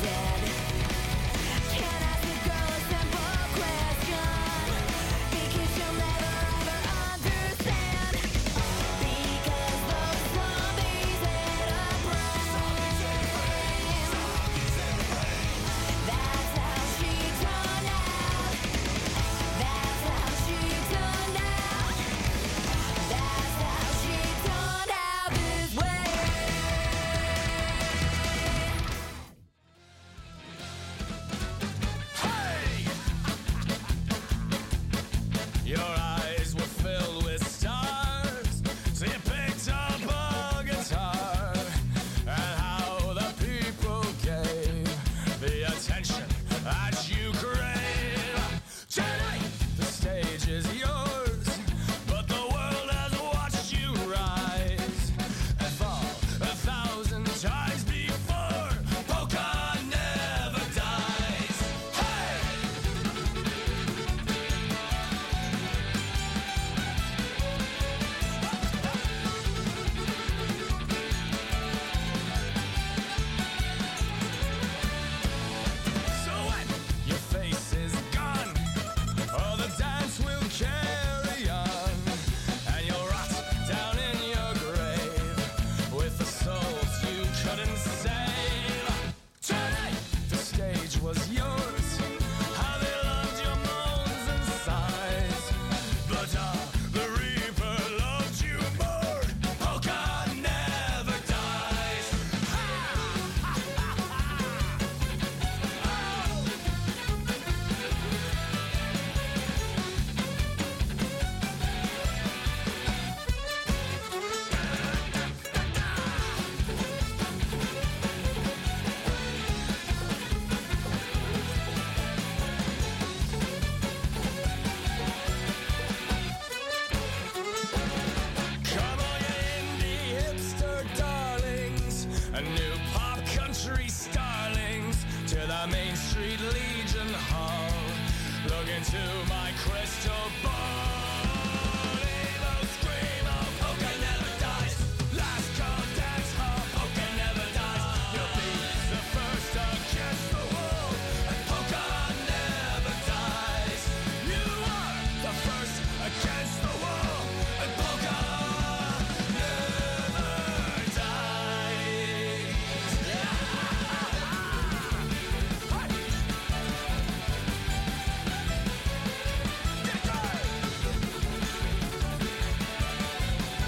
many know she's the undead. Can I ask a girl a simple question? Because you'll never ever understand. Because those zombies in her brain. Zombies in her brain. Zombies in her brain. That's how she turned out. That's how she turned out. That's how she turned out this way. Your eyes were filled with stars, so you picked up a guitar, and how the people gave the attention that you crave. Tonight, the stage is yours, but the world has watched you rise and fall a thousand times before. Polka never dies. Hey! So when your face is gone, all the dance will carry on, and you'll rot down in your grave with the souls you couldn't save. Tonight, the stage was yours. How they loved your moans and sighs, but ah, the reaper loved you more. Polka never dies. Come on, you indie hipster darlings, a new pop country starlings, to the Main Street Legion Hall. Look into my crystal ball. Evo scream of polka never dies. Last call dance hall, polka never dies. You'll be the first against the wall, and polka never dies. You are the first against the wall, and polka never dies. You bastards, bugger up. You bugger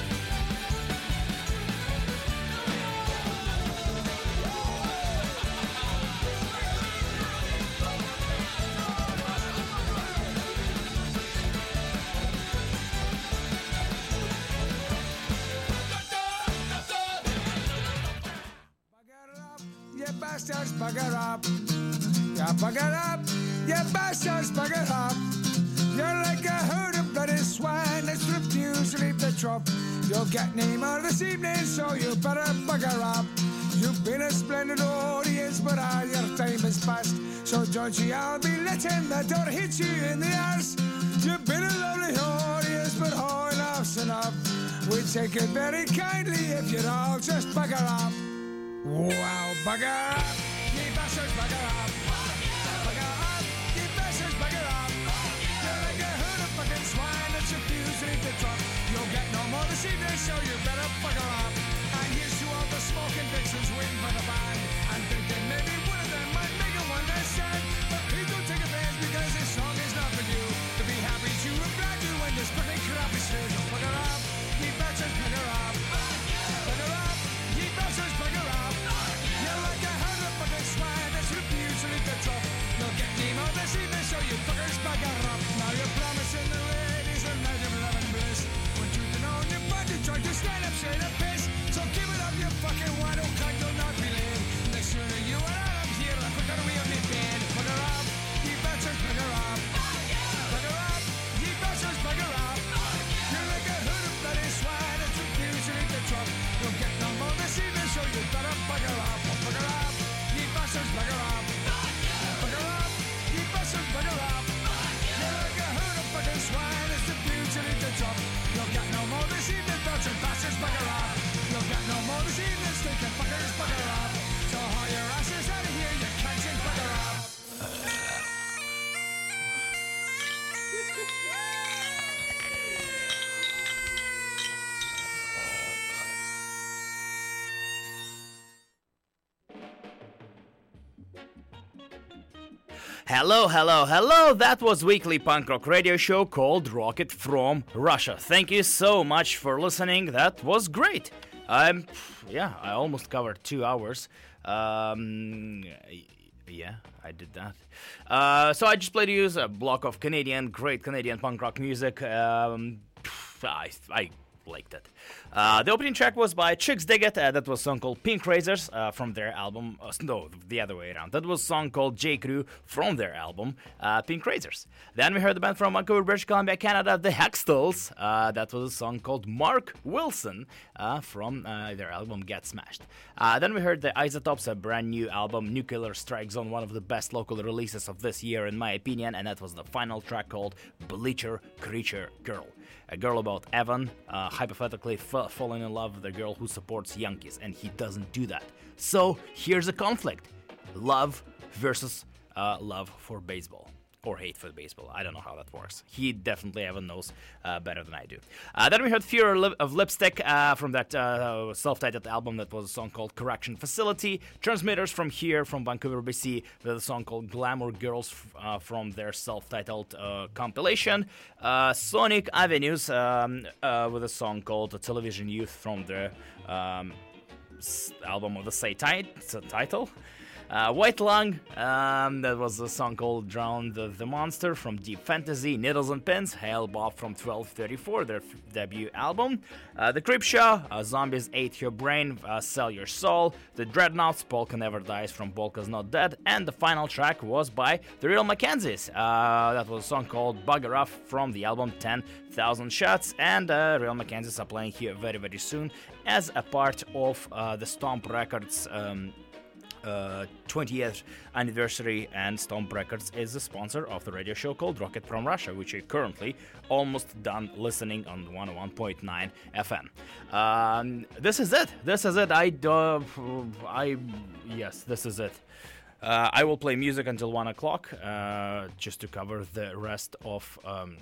up. You bastards, bugger up. You're like a herd of bloody swine that's refused to leave the trop. You'll get Nemo this evening, so you better bugger up. You've been a splendid audience, but all your time is past. So, Georgie, I'll be letting the door hit you in the arse. You've been a lovely audience, but oh, enough's enough. We take it very kindly if you'd all just bugger up. Wow, bugger up, ye bastards, bugger up. Bugger up, ye bastards, bugger up. You're like a herd of fucking swine that's refusing to drop. You'll get no more this evening, so you better bugger up. And here's to all the smoking vixens waiting for the band. I'm thinking maybe one of them might make it one night stand, but please don't take offense because this song is not Hello, hello, hello, that was weekly punk rock radio show called Rocket from Russia. Thank you so much for listening, that was great. Um, yeah, I almost covered two hours. Um, yeah, I did that. Uh, so I just played you a block of Canadian, great Canadian punk rock music. Um, I, I liked it. Uh, the opening track was by Chixdiggit. Uh, that was a song called Pink Razors uh, from their album. Uh, no, the other way around. That was a song called J. Crew from their album uh, Pink Razors. Then we heard the band from Vancouver, British Columbia, Canada, the Hextals. Uh, that was a song called Mark Wilson uh, from uh, their album Get Smashed. Uh, then we heard the Isotopes, a brand new album, Nuclear Strike Zone, one of the best local releases of this year, in my opinion. And that was the final track called Bleacher Creature Girl. A girl about Evan, uh, hypothetically f- falling in love with a girl who supports Yankees, and he doesn't do that. So here's a conflict: love versus uh, love for baseball. Or hate for baseball. I don't know how that works. He definitely, Evan, knows uh, better than I do. Uh, then we heard Fear of Lipstick uh, from that uh, self-titled album. That was a song called Correction Facility. Transmitters from here, from Vancouver, B C, with a song called Glamour Girls uh, from their self-titled uh, compilation. Uh, Sonic Avenues um, uh, with a song called Television Youth from the um, album of the same title. Uh, White Lung, um, that was a song called Drown the, the Monster from Deep Fantasy. Needles and Pins, Hail Bob from twelve thirty-four, their f- debut album. Uh, the Creepshow, uh, Zombies Ate Your Brain, uh, Sell Your Soul. The Dreadnoughts, Polka Never Dies from Polka's Not Dead. And the final track was by The Real McKenzies. Uh, that was a song called Bugger Off from the album ten thousand Shots. And uh, Real McKenzies are playing here very, very soon as a part of uh, the Stomp Records um Uh, twentieth anniversary, and Stomp Records is a sponsor of the radio show called Rocket from Russia, which you're currently almost done listening on one oh one point nine F M. Um, this is it. This is it. I, uh, I, yes, this is it. Uh, I will play music until one o'clock, uh, just to cover the rest of um,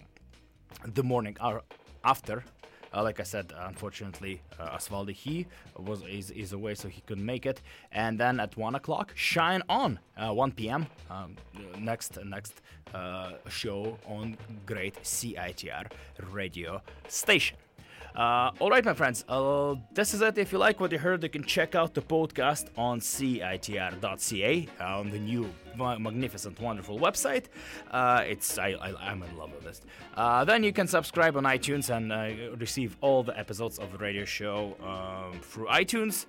the morning hour after. Uh, like I said, unfortunately, uh, Asvaldi, he was is, is away, so he couldn't make it. And then at one o'clock, Shine On, uh, one p.m., um, next next uh, show on great C I T R radio station. Uh, all right, my friends, uh, this is it. If you like what you heard, you can check out the podcast on C I T R dot C A, on the new magnificent, wonderful website. Uh, it's I, I, I'm in love with this. Uh, then you can subscribe on iTunes and uh, receive all the episodes of the radio show um, through iTunes.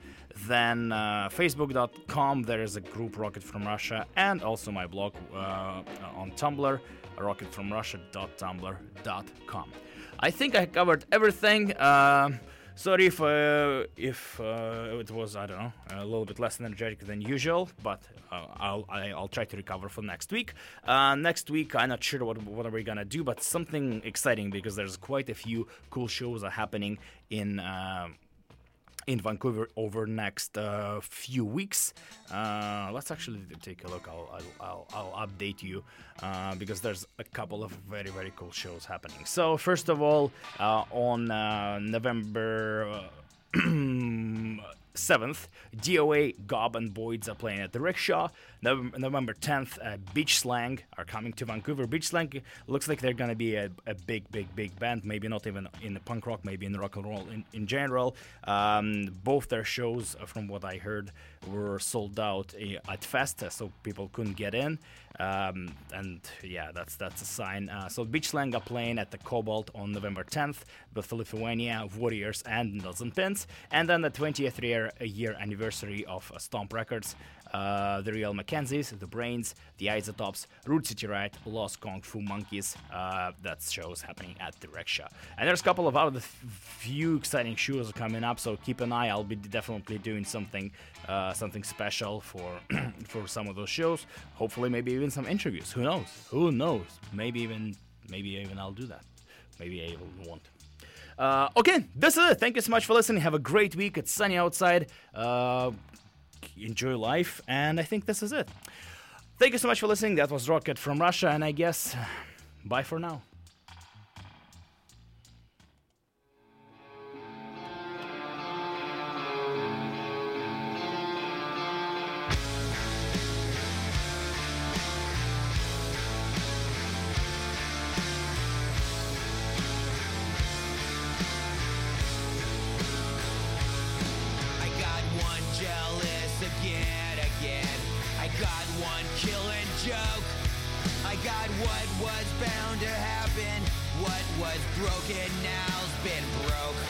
Then uh, facebook dot com, there is a group Rocket from Russia, and also my blog uh, on Tumblr, rocket from russia dot tumblr dot com. I think I covered everything. Um, sorry if uh, if uh, it was, I don't know, a little bit less energetic than usual, but uh, I'll I'll try to recover for next week. Uh, next week, I'm not sure what what we're gonna do, but something exciting, because there's quite a few cool shows are happening in. Uh, in Vancouver over next uh, few weeks. Uh, let's actually take a look. I'll I'll, I'll, I'll update you uh, because there's a couple of very, very cool shows happening. So first of all, uh, on uh, November uh, seventh, D O A, Gob and Boyd's are playing at the Rickshaw. November tenth, uh, Beach Slang are coming to Vancouver. Beach Slang looks like they're gonna be a, a big, big, big band. Maybe not even in the punk rock, maybe in the rock and roll in, in general. Um, both their shows, from what I heard, were sold out uh, at Fest, so people couldn't get in. Um, and yeah, that's that's a sign. Uh, so Beach Slang are playing at the Cobalt on November tenth with Lithuania, Warriors, and Needles and Pins. And then the twentieth year, year anniversary of uh, Stomp Records. Uh, the Real McKenzies, The Brains, The Isotopes, Root City Riot, Lost Kung Fu Monkeys. Uh, that show's happening at the Rickshaw. And there's a couple of other few exciting shows coming up, so keep an eye. I'll be definitely doing something uh, something special for for some of those shows. Hopefully, maybe even some interviews. Who knows? Who knows? Maybe even maybe even I'll do that. Maybe I won't. Uh, okay, this is it. Thank you so much for listening. Have a great week. It's sunny outside. Uh... Enjoy life, and I think this is it. Thank you so much for listening. That was Rocket from Russia, and I guess bye for now. got one killing joke. I got what was bound to happen. What was broken now's been broke.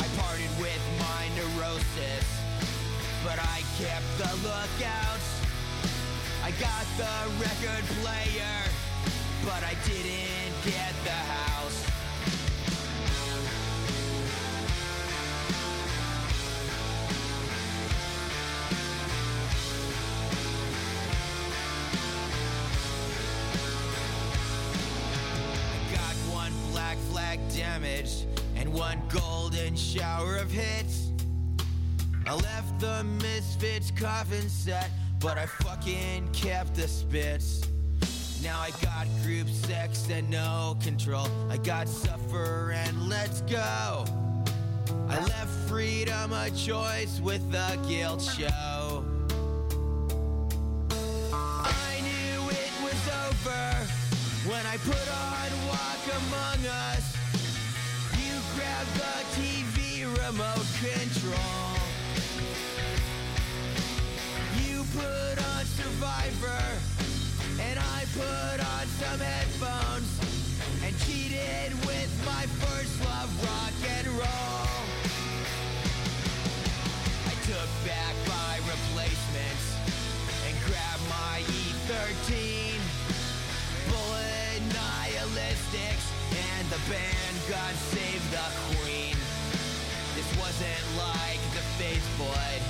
I parted with my neurosis, but I kept the lookouts. I got the record player, but I didn't get the house. Damage and one golden shower of hits. I left the misfits coffin set, but I fucking kept the spits. Now I got group sex and no control. I got suffer and let's go. I left freedom a choice with the guilt show. I knew it was over when I put on Walk Among Us. Grab the T V remote control. You put on Survivor, and I put on some headphones, and cheated with my first love, rock and roll. I took back my replacements and grabbed my E thirteen. Bullet nihilistics. And the band, God save the queen. This wasn't like the Faith Void.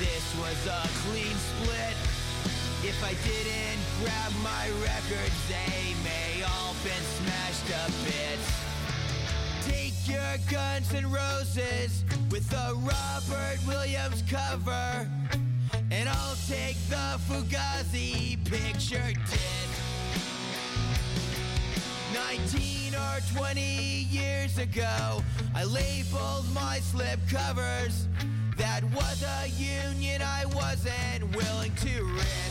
This was a clean split. If I didn't grab my records, they may all been smashed to bits. Take your Guns N' Roses with a Robert Williams cover, and I'll take the Fugazi picture disc. nineteen or twenty years ago, I labeled my slipcovers. That was a union I wasn't willing to risk.